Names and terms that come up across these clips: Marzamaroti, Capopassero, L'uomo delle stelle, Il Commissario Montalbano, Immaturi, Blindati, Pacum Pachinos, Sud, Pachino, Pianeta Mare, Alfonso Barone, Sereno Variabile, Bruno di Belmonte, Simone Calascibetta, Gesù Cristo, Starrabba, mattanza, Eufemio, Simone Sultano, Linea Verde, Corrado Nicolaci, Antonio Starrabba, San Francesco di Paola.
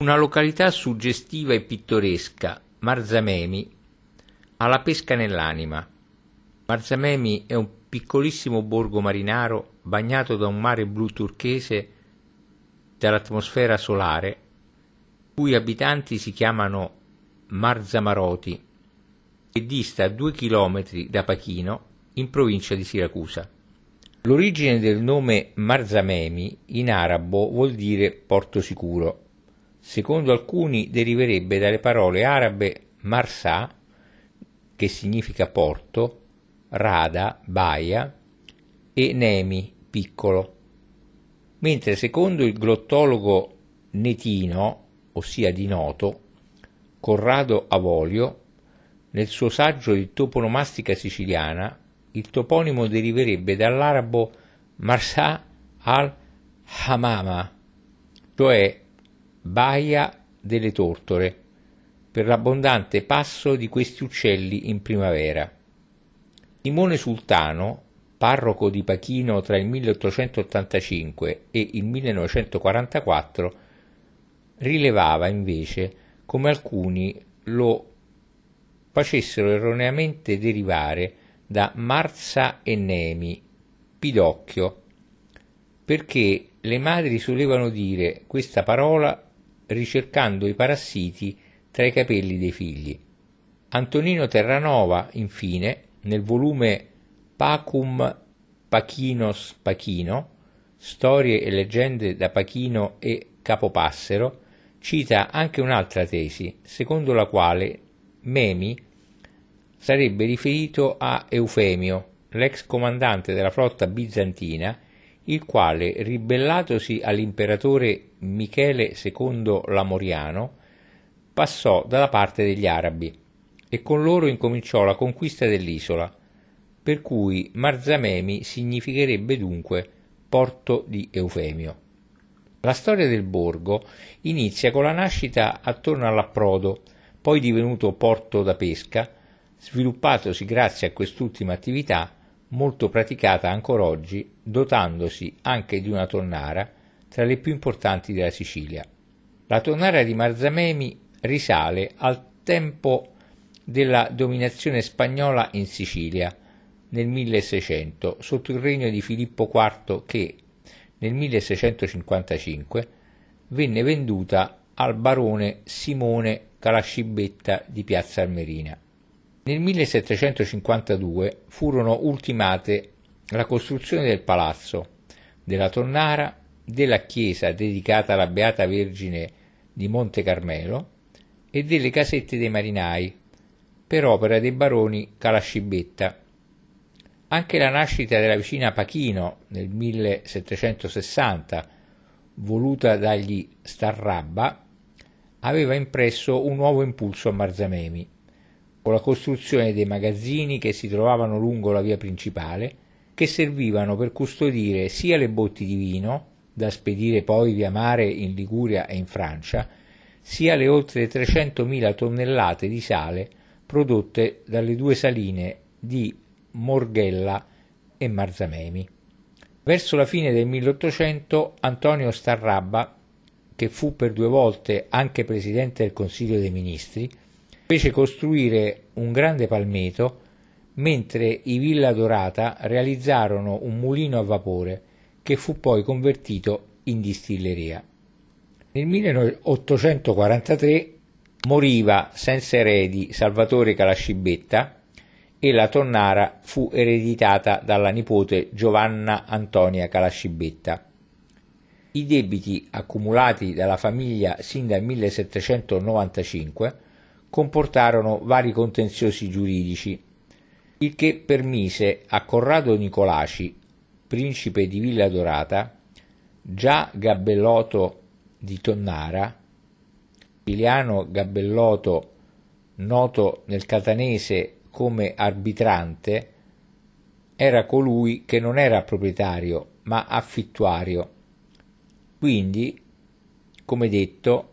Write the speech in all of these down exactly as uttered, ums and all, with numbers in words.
Una località suggestiva e pittoresca, Marzamemi, ha la pesca nell'anima. Marzamemi è un piccolissimo borgo marinaro bagnato da un mare blu turchese dall'atmosfera solare, cui abitanti si chiamano Marzamaroti, e dista due chilometri da Pachino, in provincia di Siracusa. L'origine del nome Marzamemi in arabo vuol dire porto sicuro. Secondo alcuni deriverebbe dalle parole arabe Marsà, che significa porto, Rada, baia, e Nemi, piccolo. Mentre secondo il glottologo netino, ossia di Noto, Corrado Avolio, nel suo saggio di toponomastica siciliana, il toponimo deriverebbe dall'arabo Marsà al-Hamama, cioè baia delle tortore, per l'abbondante passo di questi uccelli in primavera. Simone Sultano, parroco di Pachino tra il milleottocentottantacinque e il millenovecentoquarantaquattro, rilevava invece come alcuni lo facessero erroneamente derivare da Marza e Nemi, Pidocchio, perché le madri solevano dire questa parola ricercando i parassiti tra i capelli dei figli. Antonino Terranova, infine, nel volume Pacum Pachinos Pachino, storie e leggende da Pachino e Capopassero, cita anche un'altra tesi, secondo la quale Memi sarebbe riferito a Eufemio, l'ex comandante della flotta bizantina, il quale, ribellatosi all'imperatore Michele secondo Lamoriano, passò dalla parte degli arabi e con loro incominciò la conquista dell'isola, per cui Marzamemi significherebbe dunque porto di Eufemio. La storia del borgo inizia con la nascita attorno all'approdo, poi divenuto porto da pesca, sviluppatosi grazie a quest'ultima attività molto praticata ancora oggi, dotandosi anche di una tonnara tra le più importanti della Sicilia. La tonnara di Marzamemi risale al tempo della dominazione spagnola in Sicilia nel milleseicento, sotto il regno di Filippo quarto, che nel milleseicentocinquantacinque venne venduta al barone Simone Calascibetta di Piazza Armerina. Nel millesettecentocinquantadue furono ultimate la costruzione del palazzo, della tonnara, della chiesa dedicata alla Beata Vergine di Monte Carmelo e delle casette dei marinai, per opera dei baroni Calascibetta. Anche la nascita della vicina Pachino nel millesettecentosessanta, voluta dagli Starrabba, aveva impresso un nuovo impulso a Marzamemi, con la costruzione dei magazzini che si trovavano lungo la via principale, che servivano per custodire sia le botti di vino, da spedire poi via mare in Liguria e in Francia, sia le oltre trecentomila tonnellate di sale prodotte dalle due saline di Morghella e Marzamemi. Verso la fine del milleottocento Antonio Starrabba, che fu per due volte anche presidente del Consiglio dei Ministri, fece costruire un grande palmeto, mentre i Villadorata realizzarono un mulino a vapore che fu poi convertito in distilleria. Nel milleottocentoquarantatré moriva senza eredi Salvatore Calascibetta e la tonnara fu ereditata dalla nipote Giovanna Antonia Calascibetta. I debiti accumulati dalla famiglia sin dal millesettecentonovantacinque comportarono vari contenziosi giuridici, il che permise a Corrado Nicolaci, principe di Villadorata, già Gabelloto di Tonnara, Siciliano Gabelloto noto nel catanese come arbitrante, era colui che non era proprietario ma affittuario. Quindi, come detto,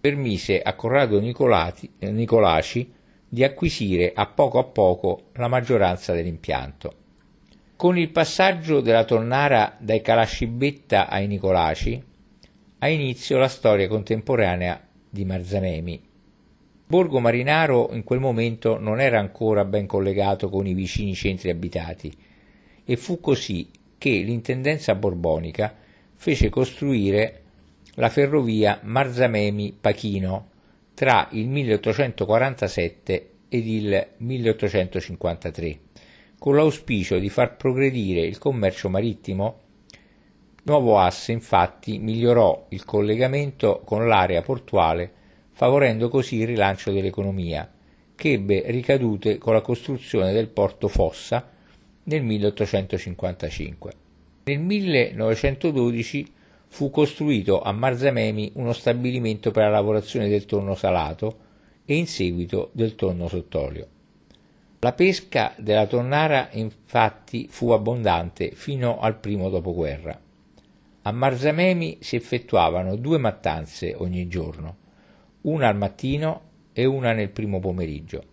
permise a Corrado Nicolati, Nicolaci di acquisire a poco a poco la maggioranza dell'impianto. Con il passaggio della tonnara dai Calascibetta ai Nicolaci, ha inizio la storia contemporanea di Marzamemi. Borgo Marinaro in quel momento non era ancora ben collegato con i vicini centri abitati e fu così che l'intendenza borbonica fece costruire la ferrovia Marzamemi-Pachino tra il milleottocentoquarantasette ed il milleottocentocinquantatré, con l'auspicio di far progredire il commercio marittimo. Nuovo asse infatti migliorò il collegamento con l'area portuale, favorendo così il rilancio dell'economia, che ebbe ricadute con la costruzione del porto Fossa nel milleottocentocinquantacinque. Nel millenovecentododici fu costruito a Marzamemi uno stabilimento per la lavorazione del tonno salato e in seguito del tonno sott'olio. La pesca della Tonnara infatti fu abbondante fino al primo dopoguerra. A Marzamemi si effettuavano due mattanze ogni giorno, una al mattino e una nel primo pomeriggio.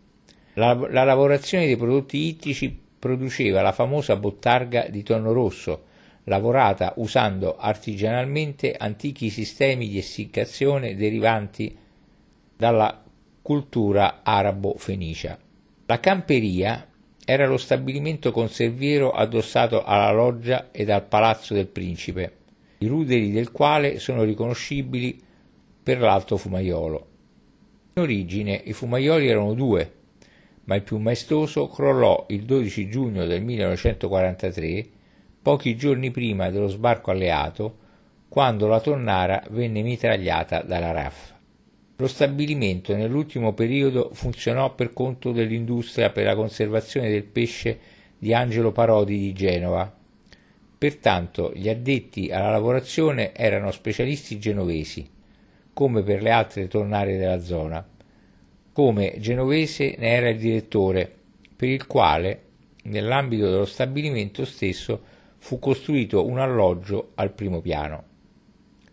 La, la lavorazione dei prodotti ittici produceva la famosa bottarga di tonno rosso, lavorata usando artigianalmente antichi sistemi di essiccazione derivanti dalla cultura arabo-fenicia. La camperia era lo stabilimento conserviero addossato alla loggia ed al palazzo del principe, i ruderi del quale sono riconoscibili per l'alto fumaiolo. In origine i fumaioli erano due, ma il più maestoso crollò il dodici giugno del millenovecentoquarantatré, pochi giorni prima dello sbarco alleato, quando la Tonnara venne mitragliata dalla R A F. Lo stabilimento nell'ultimo periodo funzionò per conto dell'industria per la conservazione del pesce di Angelo Parodi di Genova. Pertanto gli addetti alla lavorazione erano specialisti genovesi, come per le altre tonnare della zona. Come genovese ne era il direttore, per il quale, nell'ambito dello stabilimento stesso, fu costruito un alloggio al primo piano.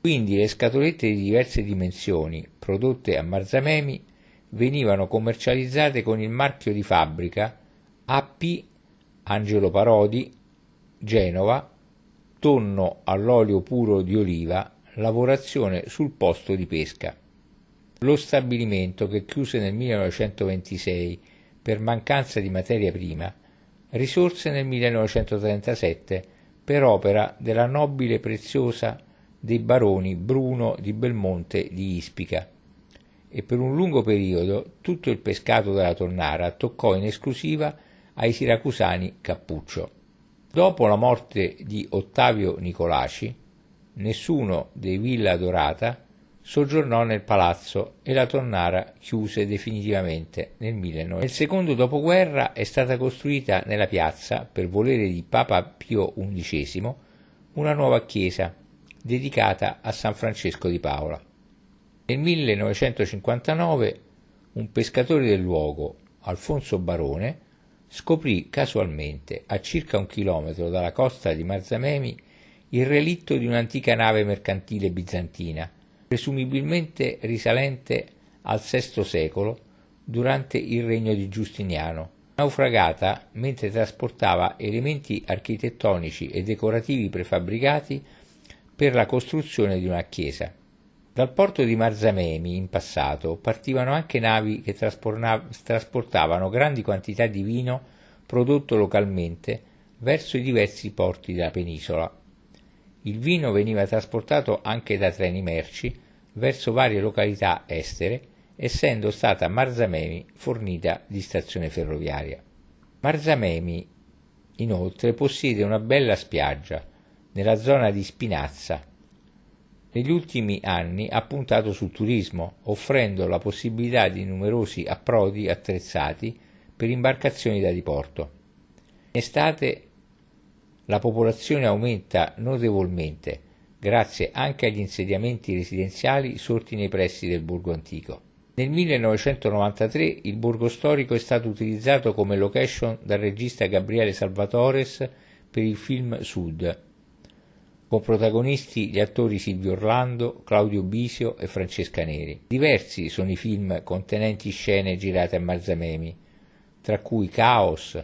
Quindi le scatolette di diverse dimensioni, prodotte a Marzamemi, venivano commercializzate con il marchio di fabbrica Appi, Angelo Parodi, Genova, tonno all'olio puro di oliva, lavorazione sul posto di pesca. Lo stabilimento, che chiuse nel millenovecentoventisei per mancanza di materia prima, risorse nel millenovecentotrentasette per opera della nobile preziosa dei baroni Bruno di Belmonte di Ispica, e per un lungo periodo tutto il pescato della Tonnara toccò in esclusiva ai siracusani Cappuccio. Dopo la morte di Ottavio Nicolaci, nessuno dei Villadorata soggiornò nel palazzo e la Tonnara chiuse definitivamente nel millenovecento. Nel secondo dopoguerra è stata costruita nella piazza, per volere di Papa Pio undicesimo, una nuova chiesa dedicata a San Francesco di Paola. Nel millenovecentocinquantanove un pescatore del luogo, Alfonso Barone, scoprì casualmente, a circa un chilometro dalla costa di Marzamemi, il relitto di un'antica nave mercantile bizantina, presumibilmente risalente al sesto secolo, durante il regno di Giustiniano, naufragata mentre trasportava elementi architettonici e decorativi prefabbricati per la costruzione di una chiesa. Dal porto di Marzamemi, in passato, partivano anche navi che trasportavano grandi quantità di vino prodotto localmente verso i diversi porti della penisola. Il vino veniva trasportato anche da treni merci verso varie località estere, essendo stata Marzamemi fornita di stazione ferroviaria. Marzamemi, inoltre, possiede una bella spiaggia nella zona di Spinazza. Negli ultimi anni ha puntato sul turismo, offrendo la possibilità di numerosi approdi attrezzati per imbarcazioni da diporto. In estate la popolazione aumenta notevolmente, grazie anche agli insediamenti residenziali sorti nei pressi del borgo antico. Nel millenovecentonovantatré il borgo storico è stato utilizzato come location dal regista Gabriele Salvatores per il film Sud, con protagonisti gli attori Silvio Orlando, Claudio Bisio e Francesca Neri. Diversi sono i film contenenti scene girate a Marzamemi, tra cui Caos,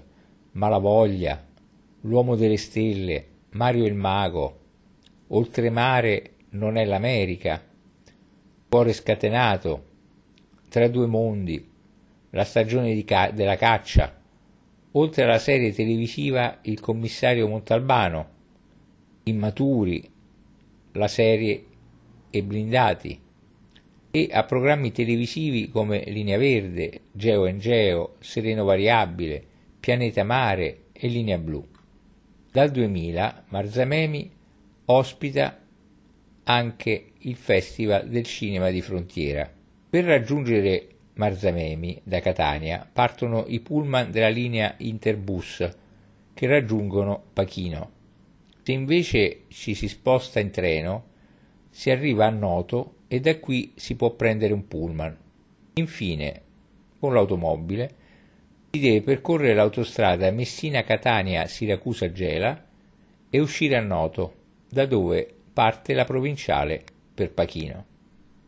Malavoglia, L'uomo delle stelle, Mario il mago, Oltremare non è l'America, cuore scatenato, tra due mondi, la stagione di ca- della caccia, oltre alla serie televisiva Il commissario Montalbano, Immaturi, la serie E blindati, e a programmi televisivi come Linea Verde, Geo in Geo, Sereno Variabile, Pianeta Mare e Linea Blu. Dal duemila Marzamemi ospita anche il Festival del Cinema di Frontiera. Per raggiungere Marzamemi da Catania partono i pullman della linea Interbus che raggiungono Pachino. Se invece ci si sposta in treno si arriva a Noto e da qui si può prendere un pullman. Infine, con l'automobile, si deve percorrere l'autostrada Messina-Catania-Siracusa-Gela e uscire a Noto, da dove parte la provinciale per Pachino.